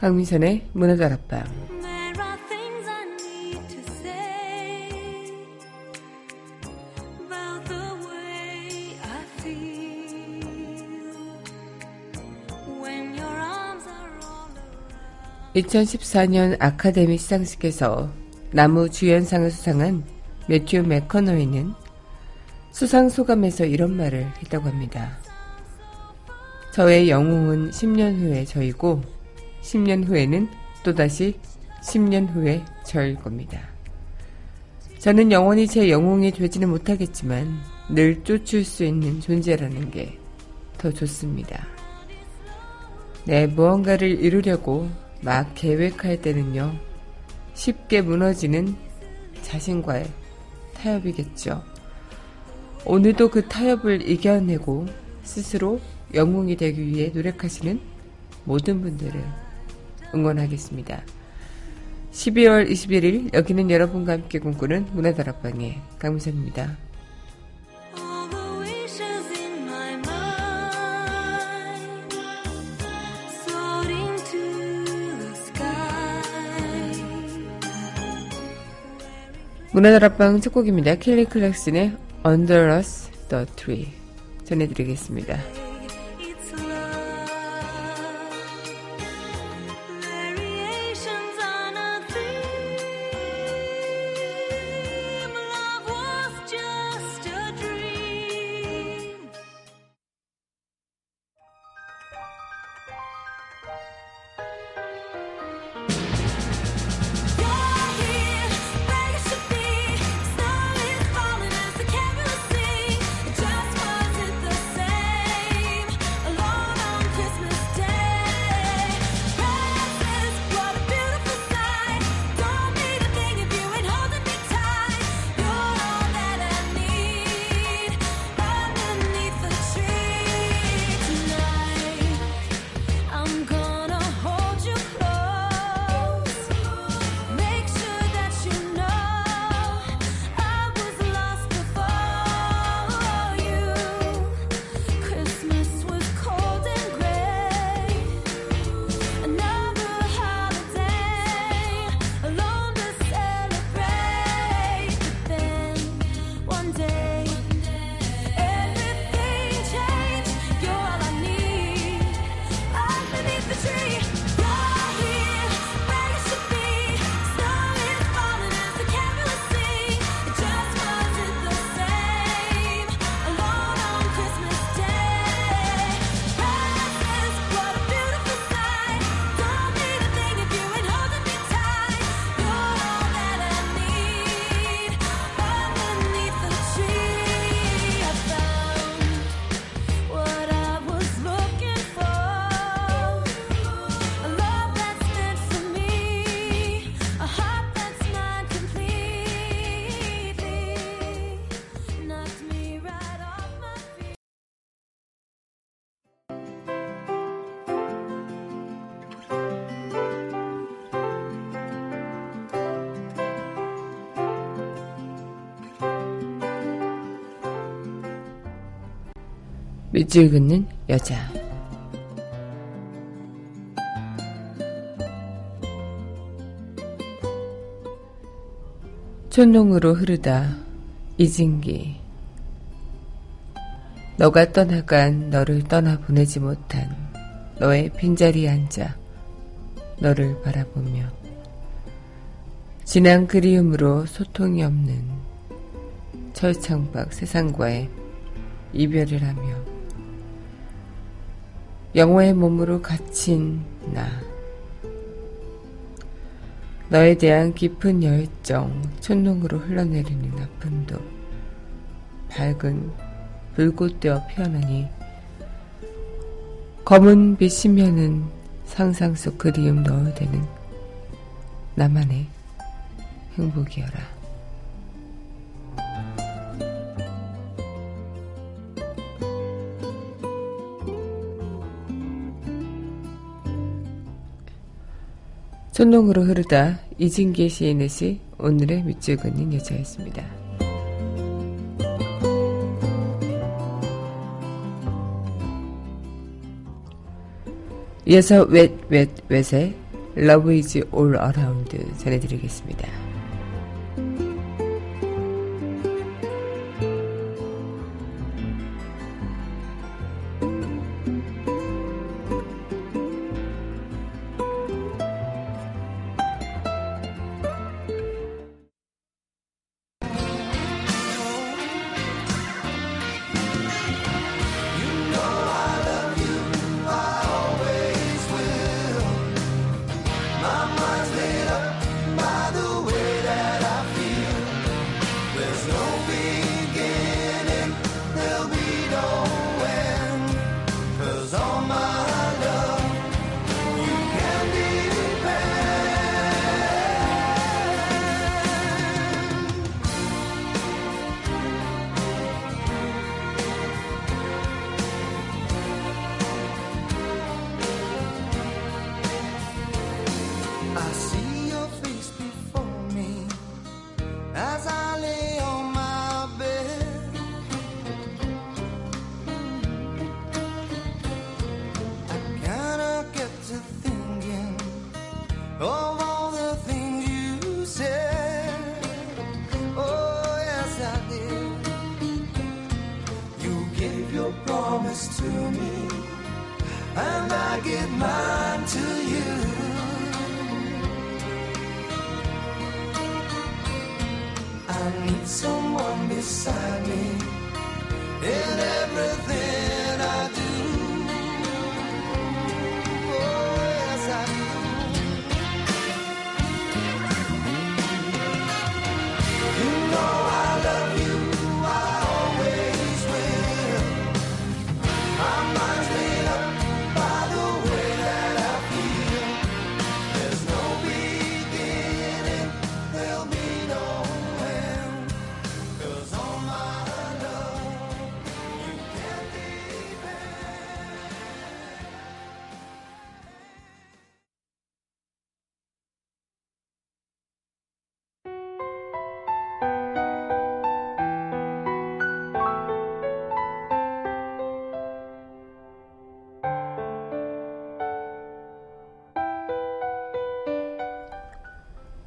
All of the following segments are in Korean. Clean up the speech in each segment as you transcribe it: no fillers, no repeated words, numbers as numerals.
박민선의 문화다락방. Are 2014년 아카데미 시상식에서 나무 주연상을 수상한 매튜 맥커너이는 수상 소감에서 이런 말을 했다고 합니다. 저의 영웅은 10년 후에 저이고 10년 후에는 또다시 10년 후에 저일 겁니다. 저는 영원히 제 영웅이 되지는 못하겠지만 늘 쫓을 수 있는 존재라는 게 더 좋습니다. 내 무언가를 이루려고 막 계획할 때는요, 쉽게 무너지는 자신과의 타협이겠죠. 오늘도 그 타협을 이겨내고 스스로 영웅이 되기 위해 노력하시는 모든 분들을 응원하겠습니다. 12월 21일 여기는 여러분과 함께 꿈꾸는 문화다락방의 강민선입니다. 문화다락방 첫 곡입니다. 켈리 클락슨의 Underneath The Tree 전해드리겠습니다. 밑줄 긋는 여자. 촌농으로 흐르다. 이진기. 너가 떠나간 너를 떠나보내지 못한 너의 빈자리에 앉아 너를 바라보며 진한 그리움으로 소통이 없는 철창밖 세상과의 이별을 하며 영화의 몸으로 갇힌 나. 너에 대한 깊은 열정, 촌농으로 흘러내리는 아픔도 밝은 불꽃되어 피어나니 검은 빛이면은 상상 속 그리움 넣어대는 나만의 행복이여라. 촌농으로 흐르다. 이진기 시인의 시 오늘의 밑줄 긋는 여자였습니다. 이어서 웻웻웻의 Love Is All Around 전해드리겠습니다.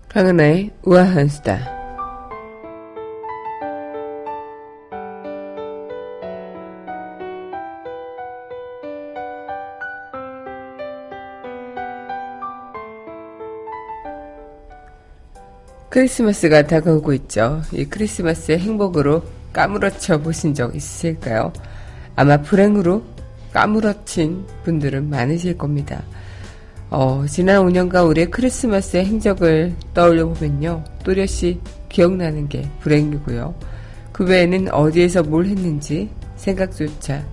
강은하의 우아한 수다. 크리스마스가 다가오고 있죠. 이 크리스마스의 행복으로 까무러쳐 보신 적 있으실까요? 아마 불행으로 까무러친 분들은 많으실 겁니다. 지난 5년간 우리의 크리스마스의 행적을 떠올려보면요, 또렷이 기억나는 게 불행이고요, 그 외에는 어디에서 뭘 했는지 생각조차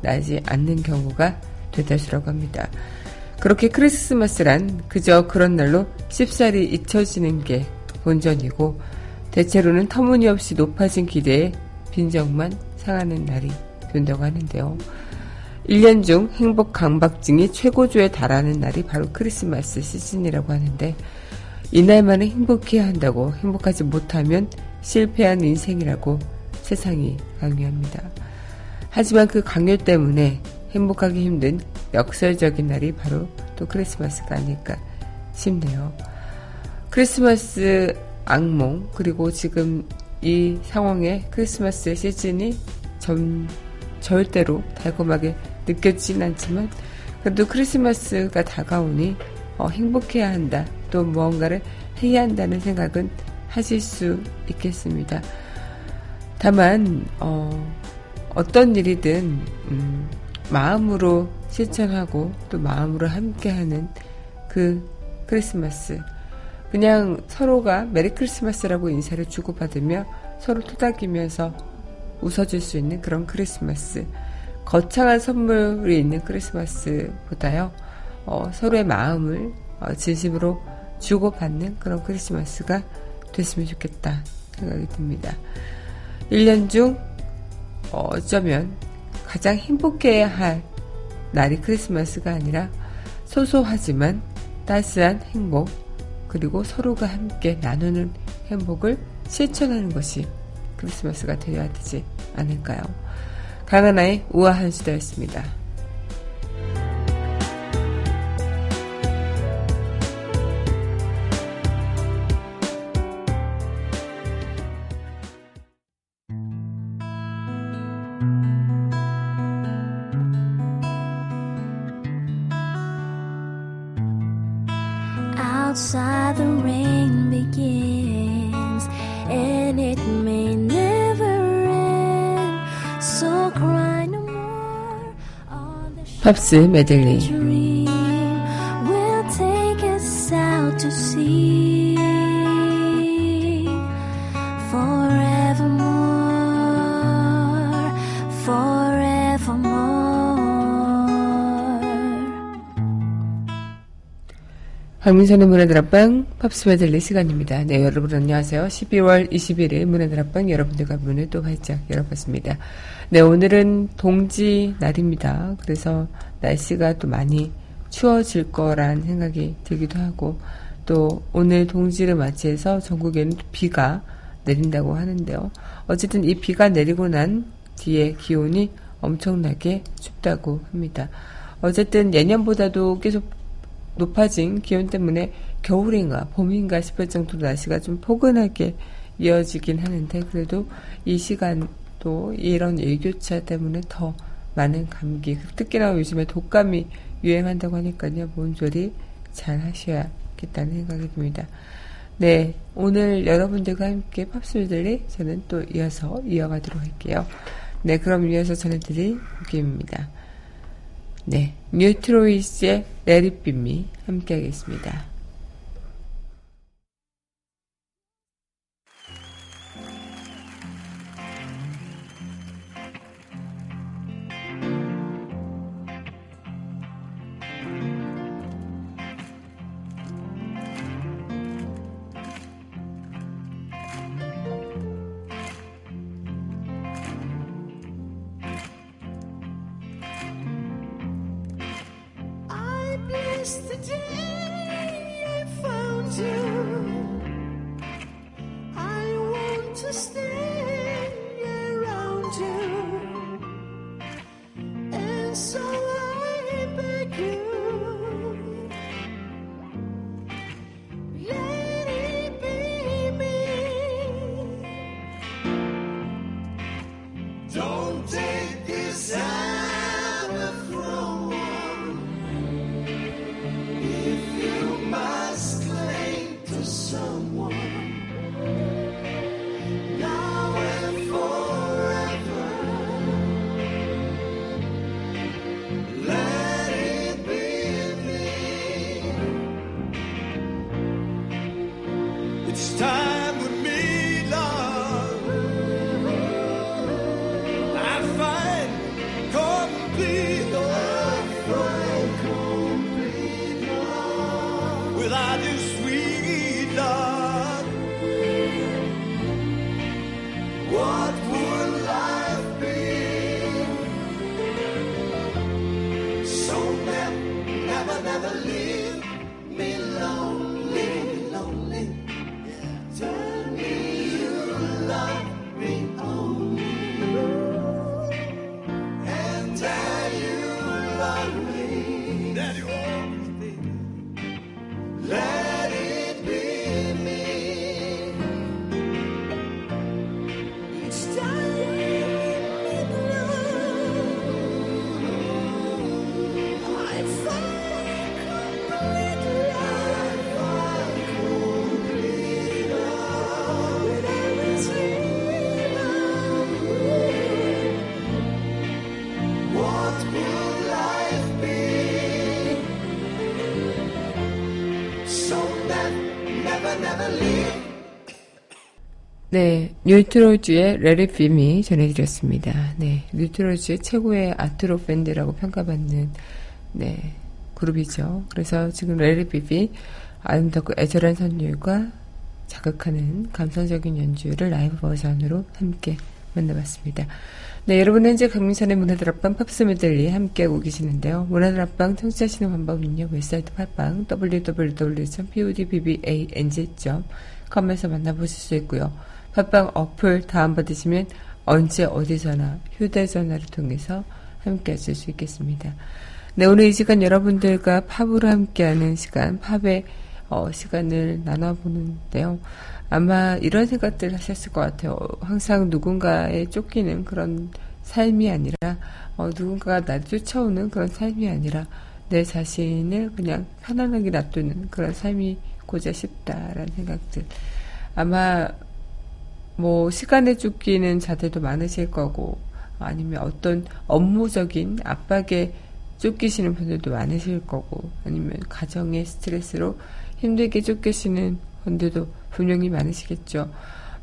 나지 않는 경우가 대다수라고 합니다. 그렇게 크리스마스란 그저 그런 날로 쉽사리 잊혀지는 게 본전이고, 대체로는 터무니없이 높아진 기대에 빈정만 상하는 날이 된다고 하는데요. 1년 중 행복 강박증이 최고조에 달하는 날이 바로 크리스마스 시즌이라고 하는데, 이날만은 행복해야 한다고, 행복하지 못하면 실패한 인생이라고 세상이 강요합니다. 하지만 그 강요 때문에 행복하기 힘든 역설적인 날이 바로 또 크리스마스가 아닐까 싶네요. 크리스마스 악몽, 그리고 지금 이 상황에 크리스마스 시즌이 절대로 달콤하게 느껴지진 않지만, 그래도 크리스마스가 다가오니 행복해야 한다, 또 무언가를 해야 한다는 생각은 하실 수 있겠습니다. 다만 어떤 일이든 마음으로 실천하고 또 마음으로 함께하는 그 크리스마스, 그냥 서로가 메리 크리스마스라고 인사를 주고받으며 서로 토닥이면서 웃어줄 수 있는 그런 크리스마스, 거창한 선물이 있는 크리스마스보다요, 서로의 마음을 진심으로 주고받는 그런 크리스마스가 됐으면 좋겠다 생각이 듭니다. 1년 중 어쩌면 가장 행복해야 할 날이 크리스마스가 아니라 소소하지만 따스한 행복, 그리고 서로가 함께 나누는 행복을 실천하는 것이 크리스마스가 되어야 되지 않을까요? 강하나의 우아한 수다였습니다. outside the rain begins, and it may never end. So cry no more on the 팝스메들리. We'll take us out to sea forevermore, forevermore. 박민선의 문화다락방 팝스메들리 시간입니다. 네, 여러분 안녕하세요. 12월 21일 문화다락방 여러분들과 문을 또 활짝 열어봤습니다. 네, 오늘은 동지 날입니다. 그래서 날씨가 또 많이 추워질 거란 생각이 들기도 하고, 또 오늘 동지를 맞이해서 전국에는 비가 내린다고 하는데요. 어쨌든 이 비가 내리고 난 뒤에 기온이 엄청나게 춥다고 합니다. 어쨌든 예년보다도 계속 높아진 기온 때문에 겨울인가 봄인가 싶을 정도로 날씨가 좀 포근하게 이어지긴 하는데, 그래도 이 시간도 이런 일교차 때문에 더 많은 감기, 특히나 요즘에 독감이 유행한다고 하니까요. 몸조리 잘 하셔야겠다는 생각이 듭니다. 네, 오늘 여러분들과 함께 팝스메들리 저는 또 이어가도록 할게요. 네, 그럼 이어서 전해드릴 곡입니다. 네, 뉴트로이스의 Let It Be Me 함께 하겠습니다. The day I found you, I want to stay around you, and so I beg you, let it be me. Don't take this hour from. 네, 뉴트로즈의 Let It Be Me 전해드렸습니다. 네, 뉴트로즈의 최고의 아트록 밴드라고 평가받는 네 그룹이죠. 그래서 지금 Let It Be Me, 아름답고 애절한 선율과 자극하는 감성적인 연주를 라이브 버전으로 함께 만나봤습니다. 네, 여러분은 이제 강민선의 문화다락방 팝스메들리 함께하고 계시는데요. 문화다락방 청취하시는 방법은요, 웹사이트 팟빵 www.podbbang.com에서 만나보실 수 있고요. 팟빵 어플 다운받으시면 언제 어디서나 휴대전화를 통해서 함께하실 수 있겠습니다. 네, 오늘 이 시간 여러분들과 팝으로 함께하는 시간, 팝의 시간을 나눠보는데요. 아마 이런 생각들 하셨을 것 같아요. 항상 누군가에 쫓기는 그런 삶이 아니라, 누군가가 나를 쫓아오는 그런 삶이 아니라 내 자신을 그냥 편안하게 놔두는 그런 삶이 갖고자 싶다라는 생각들. 아마 뭐 시간에 쫓기는 자들도 많으실 거고, 아니면 어떤 업무적인 압박에 쫓기시는 분들도 많으실 거고, 아니면 가정의 스트레스로 힘들게 쫓기시는 분들도 분명히 많으시겠죠.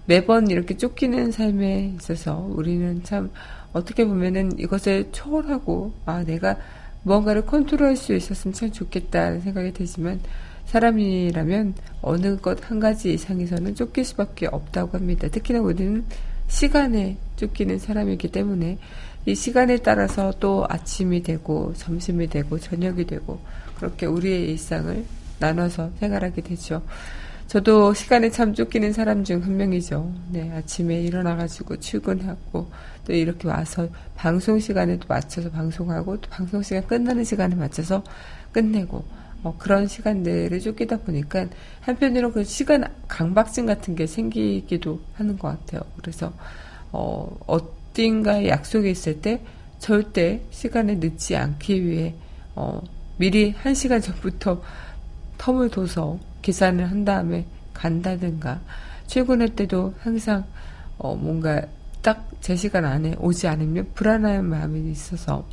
매번 이렇게 쫓기는 삶에 있어서 우리는 참 어떻게 보면은 이것에 초월하고, 아, 내가 무언가를 컨트롤할 수 있었으면 참 좋겠다는 생각이 들지만, 사람이라면 어느 것 한 가지 이상에서는 쫓길 수밖에 없다고 합니다. 특히나 우리는 시간에 쫓기는 사람이기 때문에 이 시간에 따라서 또 아침이 되고 점심이 되고 저녁이 되고 그렇게 우리의 일상을 나눠서 생활하게 되죠. 저도 시간에 참 쫓기는 사람 중 한 명이죠. 네, 아침에 일어나가지고 출근하고 또 이렇게 와서 방송 시간에도 맞춰서 방송하고 또 방송 시간 끝나는 시간에 맞춰서 끝내고 그런 시간들을 쫓기다 보니까 한편으로 그 시간 강박증 같은 게 생기기도 하는 것 같아요. 그래서 어딘가에 약속이 있을 때 절대 시간에 늦지 않기 위해 미리 1시간 전부터 텀을 둬서 계산을 한 다음에 간다든가, 출근할 때도 항상 뭔가 딱 제 시간 안에 오지 않으면 불안한 마음이 있어서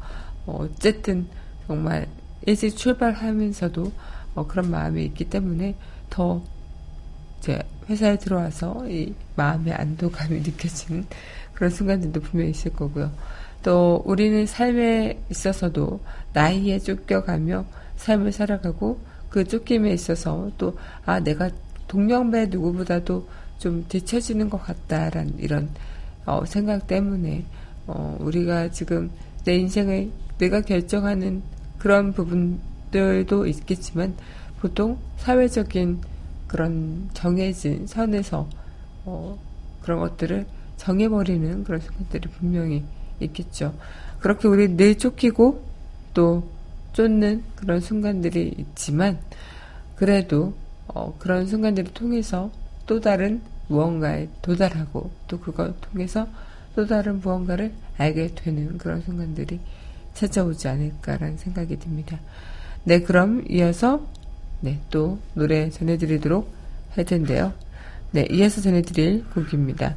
어쨌든 정말 일찍 출발하면서도 그런 마음이 있기 때문에 더 이제 회사에 들어와서 이 마음의 안도감이 느껴지는 그런 순간들도 분명히 있을 거고요. 또 우리는 삶에 있어서도 나이에 쫓겨가며 삶을 살아가고, 그 쫓김에 있어서 또 아, 내가 동년배 누구보다도 좀 뒤처지는 것 같다라는 이런 생각 때문에 우리가 지금 내 인생을 내가 결정하는 그런 부분들도 있겠지만, 보통 사회적인 그런 정해진 선에서 그런 것들을 정해버리는 그런 순간들이 분명히 있겠죠. 그렇게 우리 늘 쫓기고 또 쫓는 그런 순간들이 있지만, 그래도 그런 순간들을 통해서 또 다른 무언가에 도달하고 또 그걸 통해서 또 다른 무언가를 알게 되는 그런 순간들이 찾아오지 않을까라는 생각이 듭니다. 네, 그럼 이어서 또 노래 전해드리도록 할 텐데요. 네, 이어서 전해드릴 곡입니다.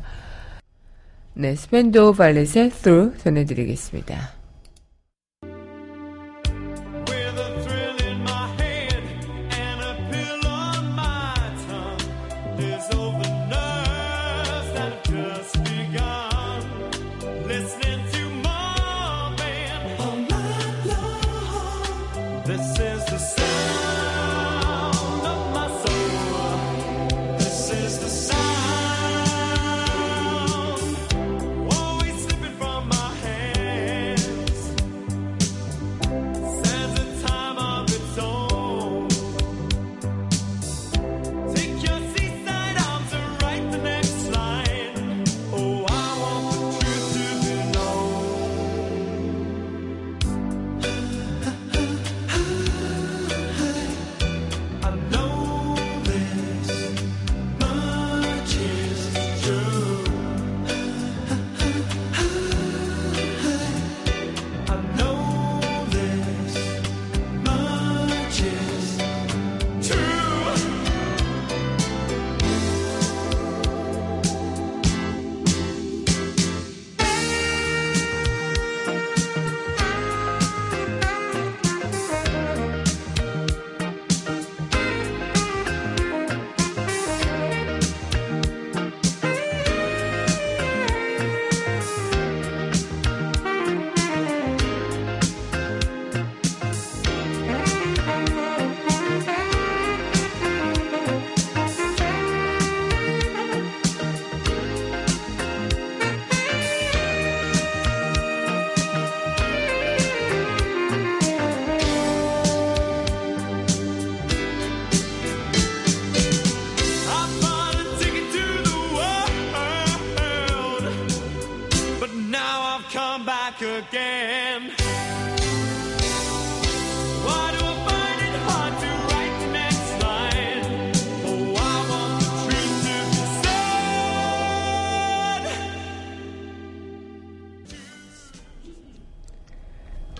네, 스펜도우 발렛의 Through 전해드리겠습니다.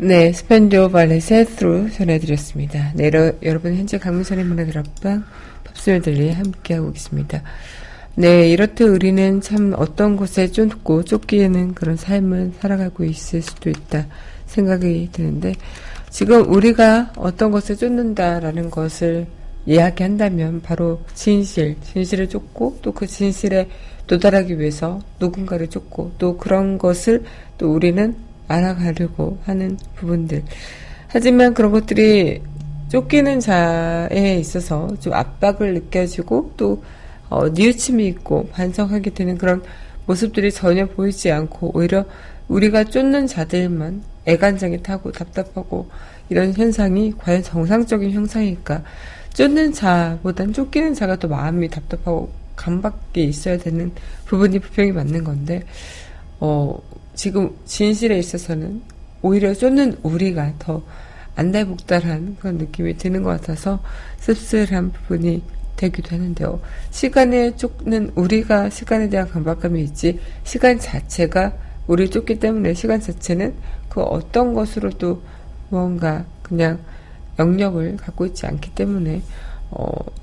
네, 스펜도우 발렛의 Through 전해드렸습니다. 네, 여러분 현재 강민선의 문화다락방 팝스메들리 함께하고 계십니다. 네, 이렇듯 우리는 참 어떤 곳에 쫓고 쫓기에는 그런 삶을 살아가고 있을 수도 있다 생각이 드는데, 지금 우리가 어떤 것을 쫓는다라는 것을 이야기한다면 바로 진실을 쫓고, 또 그 진실에 도달하기 위해서 누군가를 쫓고, 또 그런 것을 또 우리는 알아가려고 하는 부분들. 하지만 그런 것들이 쫓기는 자에 있어서 좀 압박을 느껴지고, 또 뉘우침이 있고 반성하게 되는 그런 모습들이 전혀 보이지 않고, 오히려 우리가 쫓는 자들만 애간장이 타고 답답하고, 이런 현상이 과연 정상적인 현상일까? 쫓는 자보단 쫓기는 자가 더 마음이 답답하고 감밖에 있어야 되는 부분이 부평이 맞는 건데, 지금 진실에 있어서는 오히려 쫓는 우리가 더 안달복달한 그런 느낌이 드는 것 같아서 씁쓸한 부분이 되기도 하는데요. 시간에 쫓는 우리가 시간에 대한 강박감이 있지, 시간 자체가 우리를 쫓기 때문에 시간 자체는 그 어떤 것으로도 무언가 그냥 영역을 갖고 있지 않기 때문에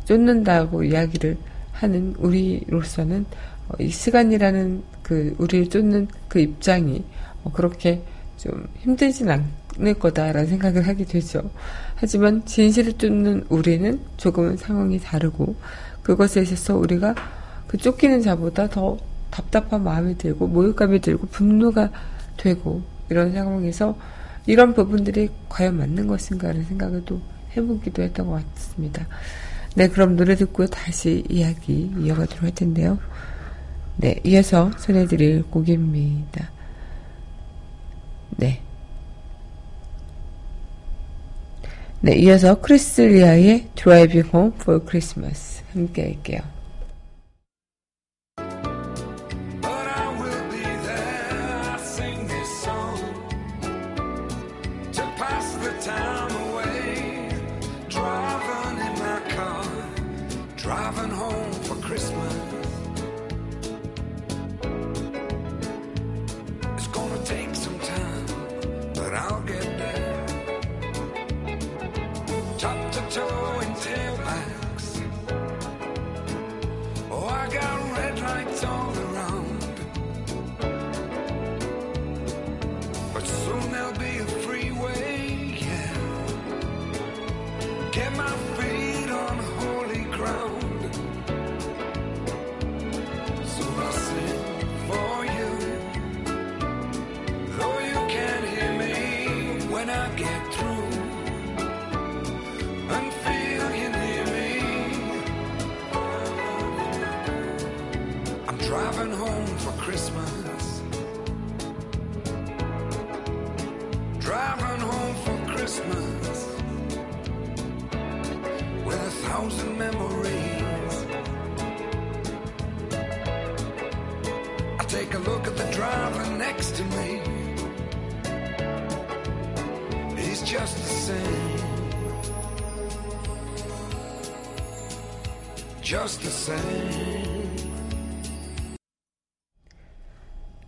쫓는다고 이야기를 하는 우리로서는 이 시간이라는 그 우리를 쫓는 그 입장이 그렇게 좀 힘들진 않을 거다라는 생각을 하게 되죠. 하지만 진실을 쫓는 우리는 조금은 상황이 다르고, 그것에 있어서 우리가 그 쫓기는 자보다 더 답답한 마음이 들고 모욕감이 들고 분노가 되고, 이런 상황에서 이런 부분들이 과연 맞는 것인가 라는 생각을 또 해보기도 했던 것 같습니다. 네, 그럼 노래 듣고 다시 이야기 이어가도록 할 텐데요. 네, 이어서 전해드릴 곡입니다. 네, 이어서 크리스리아의 Driving Home for Christmas 함께 할게요.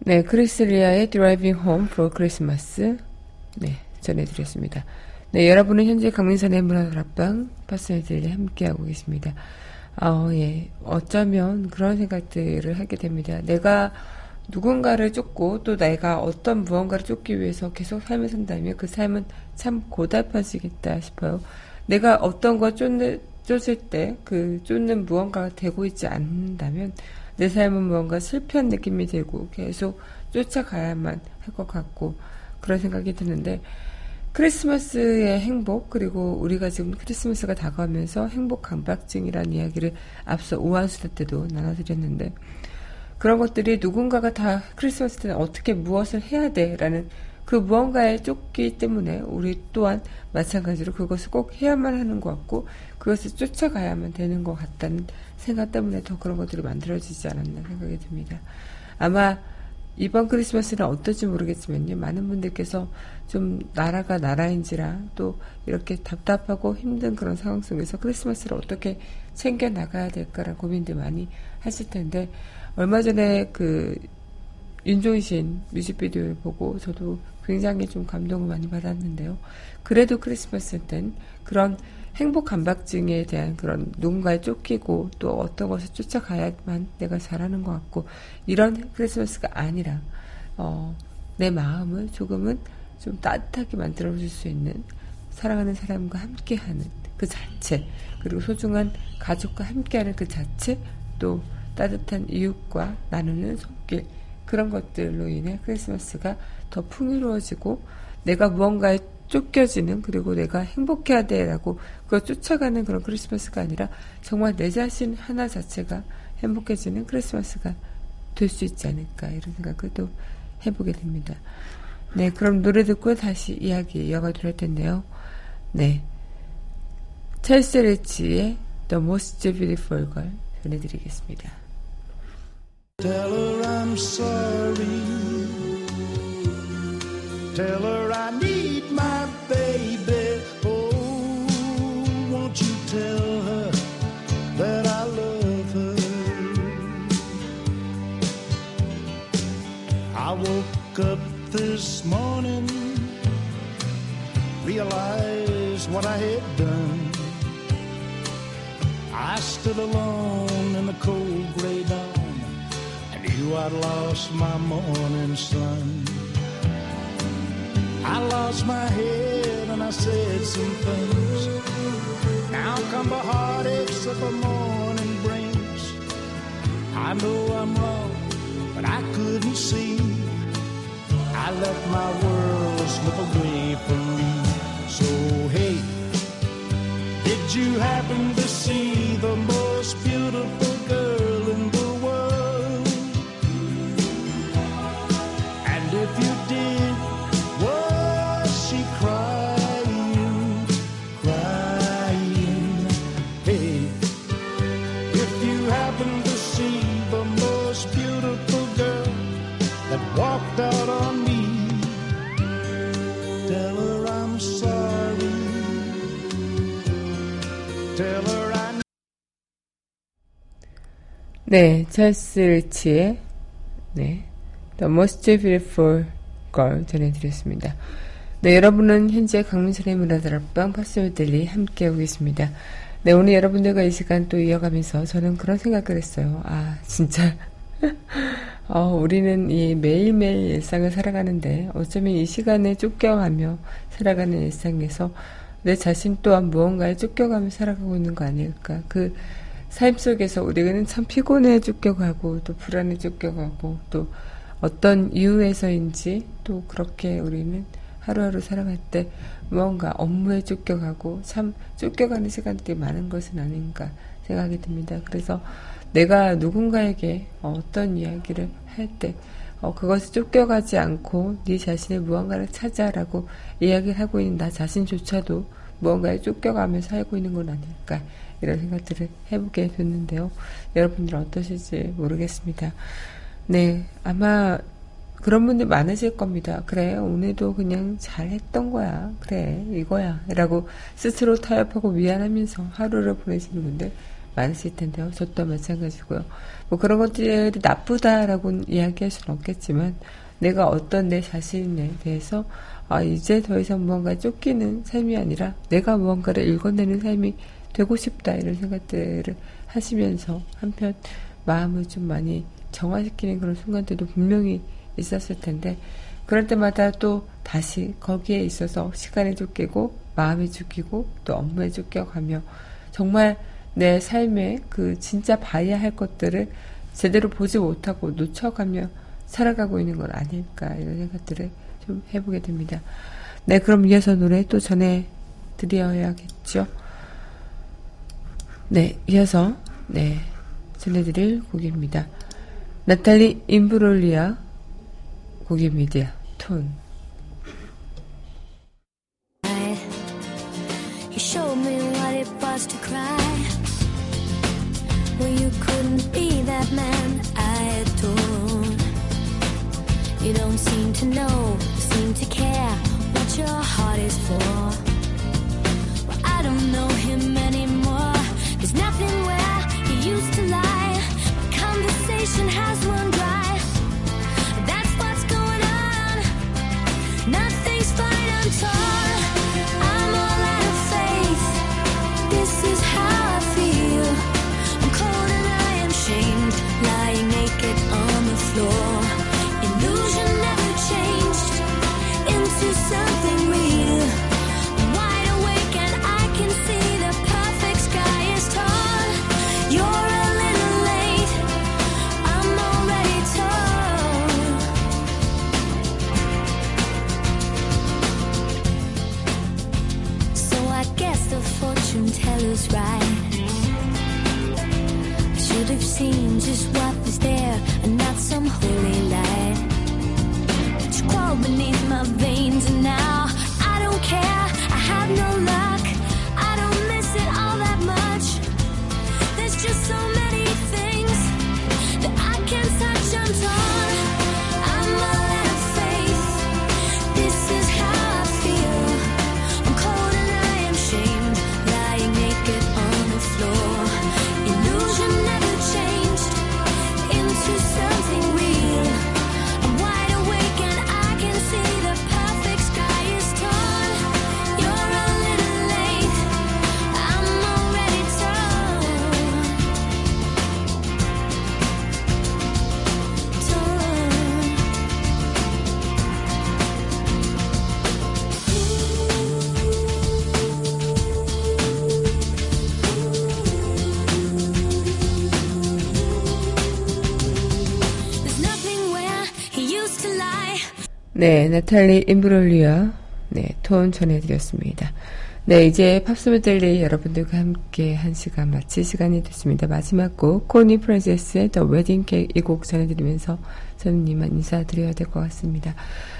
네, 크리스리아의 Driving Home for Christmas 네, 전해드렸습니다. 네, 여러분은 현재 강민선의 문화다락방 팝스메들리 함께하고 계십니다. 예, 어쩌면 그런 생각들을 하게 됩니다. 내가 누군가를 쫓고, 또 내가 어떤 무언가를 쫓기 위해서 계속 삶을 산다면 그 삶은 참 고달파지겠다 싶어요. 내가 어떤 걸 쫓을 때 그 쫓는 무언가가 되고 있지 않는다면 내 삶은 무언가 실패한 느낌이 들고 계속 쫓아가야만 할 것 같고, 그런 생각이 드는데, 크리스마스의 행복, 그리고 우리가 지금 크리스마스가 다가오면서 행복 강박증이라는 이야기를 앞서 우한수다 때도 나눠드렸는데, 그런 것들이 누군가가 다 크리스마스 때는 어떻게 무엇을 해야 돼 라는 그 무언가에 쫓기 때문에 우리 또한 마찬가지로 그것을 꼭 해야만 하는 것 같고, 그것을 쫓아가야만 되는 것 같다는 생각 때문에 더 그런 것들이 만들어지지 않았나 생각이 듭니다. 아마 이번 크리스마스는 어떨지 모르겠지만요, 많은 분들께서 좀 나라가 나라인지라 또 이렇게 답답하고 힘든 그런 상황 속에서 크리스마스를 어떻게 챙겨나가야 될까라는 고민들 많이 하실 텐데, 얼마 전에 그 윤종신 뮤직비디오를 보고 저도 굉장히 좀 감동을 많이 받았는데요. 그래도 크리스마스 땐 그런 행복 강박증에 대한 그런 누군가에 쫓기고 또 어떤 것을 쫓아가야만 내가 잘하는 것 같고 이런 크리스마스가 아니라 내 마음을 조금은 좀 따뜻하게 만들어줄 수 있는 사랑하는 사람과 함께하는 그 자체, 그리고 소중한 가족과 함께하는 그 자체, 또 따뜻한 이웃과 나누는 손길, 그런 것들로 인해 크리스마스가 더 풍요로워지고 내가 무언가에 쫓겨지는, 그리고 내가 행복해야 돼라고 그걸 쫓아가는 그런 크리스마스가 아니라 정말 내 자신 하나 자체가 행복해지는 크리스마스가 될 수 있지 않을까, 이런 생각을 또 해보게 됩니다. 네, 그럼 노래 듣고 다시 이야기 이어가도록 할 텐데요. 네, 찰스 레치의 The Most Beautiful Girl 전해드리겠습니다. Tell her I'm sorry. Tell her I need my baby. Oh, won't you tell her that I love her. I woke up this morning, realized what I had done. I stood alone in the cold gray dawn and knew I'd lost my morning sun. I lost my head and I said some things. Now come the heartaches that the morning brings. I know I'm wrong, but I couldn't see. I let my world slip away from me. So hey, did you happen to see the most beautiful girl in the world? And if you did, was she crying, crying? Hey, if you happen to see the most beautiful girl that walked out on me, tell her I'm sorry. Tell her I... 네, 찰스 리치의 네, The Most Beautiful Girl 전해드렸습니다. 네, 여러분은 현재 강민선의 문화다락방 팝스메들리 함께하고 계십니다. 네, 오늘 여러분들과 이 시간 또 이어가면서 저는 그런 생각을 했어요. 아, 진짜 우리는 이 매일매일 일상을 살아가는데 어쩌면 이 시간에 쫓겨가며 살아가는 일상에서 내 자신 또한 무언가에 쫓겨가며 살아가고 있는 거 아닐까. 그 삶 속에서 우리는 참 피곤해 쫓겨가고 또 불안에 쫓겨가고 또 어떤 이유에서인지 또 그렇게 우리는 하루하루 살아갈 때 무언가 업무에 쫓겨가고 참 쫓겨가는 시간들이 많은 것은 아닌가 생각이 듭니다. 그래서 내가 누군가에게 어떤 이야기를 할 때 그것을 쫓겨가지 않고 네 자신의 무언가를 찾아라고 이야기를 하고 있는 나 자신조차도 무언가에 쫓겨가면서 살고 있는 건 아닐까, 이런 생각들을 해보게 됐는데요. 여러분들 어떠실지 모르겠습니다. 네, 아마 그런 분들 많으실 겁니다. 그래, 오늘도 그냥 잘했던 거야, 그래 이거야 라고 스스로 타협하고 미안하면서 하루를 보내시는 분들 많으실 텐데요. 저 또한 마찬가지고요. 뭐 그런 것들이 나쁘다라고 이야기할 수는 없겠지만 내가 어떤 내 자신에 대해서 이제 더 이상 무언가에 쫓기는 삶이 아니라 내가 무언가를 읽어내는 삶이 되고 싶다, 이런 생각들을 하시면서 한편 마음을 좀 많이 정화시키는 그런 순간들도 분명히 있었을 텐데 그럴 때마다 또 다시 거기에 있어서 시간에 쫓기고 마음에 쫓기고 또 업무에 쫓겨가며 정말 내 삶에 그 진짜 봐야 할 것들을 제대로 보지 못하고 놓쳐가며 살아가고 있는 건 아닐까, 이런 생각들을 좀 해보게 됩니다. 네, 그럼 이어서 노래 또 전해드려야겠죠. 네, 이어서 네, 전해드릴 곡입니다. 나탈리 임브롤리아 곡입니다. 톤. You showed me what it was to cry. Well, you couldn't be that man I adored. You don't seem to know, seem to care what your heart is for. Well, I don't know him anymore. There's nothing where he used to lie. My conversation has run dry. That's what's going on. Nothing's fine, I'm torn. I'm all out of faith. 네, 나탈리 임브롤리아, 네, 톤 전해드렸습니다. 네, 이제 팝스메들리 여러분들과 함께 한 시간 마칠 시간이 됐습니다. 마지막 곡, 코니 프랜세스의 The Wedding Cake 이 곡 전해드리면서 저는 이만 인사드려야 될 것 같습니다.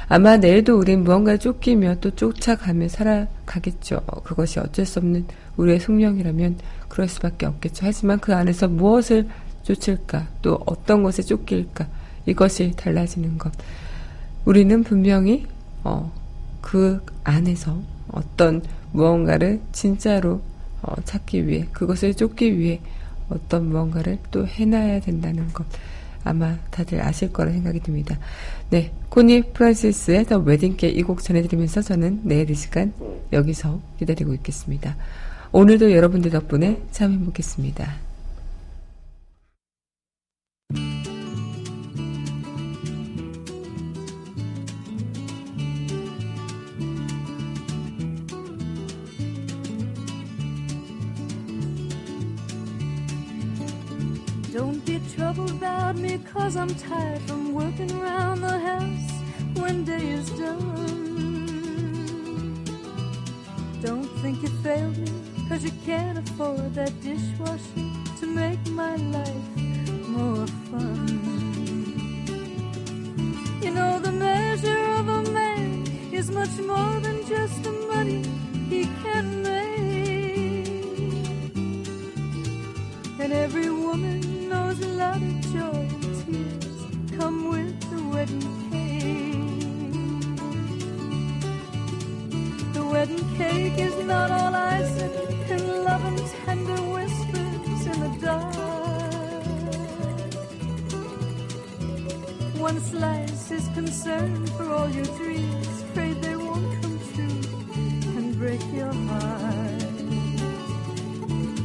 아마 내일도 우린 무언가에 쫓기며 또 쫓아가며 살아가겠죠. 그것이 어쩔 수 없는 우리의 숙명이라면 그럴 수밖에 없겠죠. 하지만 그 안에서 무엇을 쫓을까, 또 어떤 것에 쫓길까, 이것이 달라지는 것. 우리는 분명히 그 안에서 어떤 무언가를 진짜로 찾기 위해, 그것을 쫓기 위해 어떤 무언가를 또 해놔야 된다는 것, 아마 다들 아실 거라 생각이 듭니다. 네, 코니 프란시스의 The Wedding Cake 이 곡 전해드리면서 저는 내일 이 시간 여기서 기다리고 있겠습니다. 오늘도 여러분들 덕분에 참 행복했습니다. Trouble about me cause I'm tired from working around the house when day is done. Don't think you failed me cause you can't afford that dishwasher to make my life more fun. You know the measure of a man is much more than just the money he can make. And every woman knows a lot of joy and tears come with the wedding cake. The wedding cake is not all icing and love and tender whispers in the dark. One slice is concerned for all your dreams, afraid they won't come true and break your heart.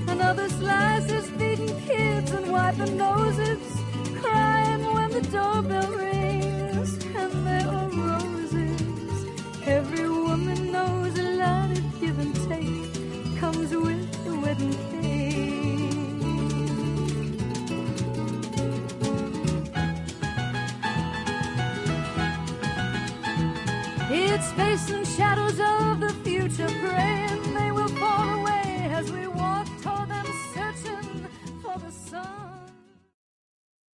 Another slice is feeding kids and wiping noses, crying when the doorbell rings, and there are roses. Every woman knows a lot of give and take comes with the wedding cake. It's facing shadows of the future, praying they will fall away.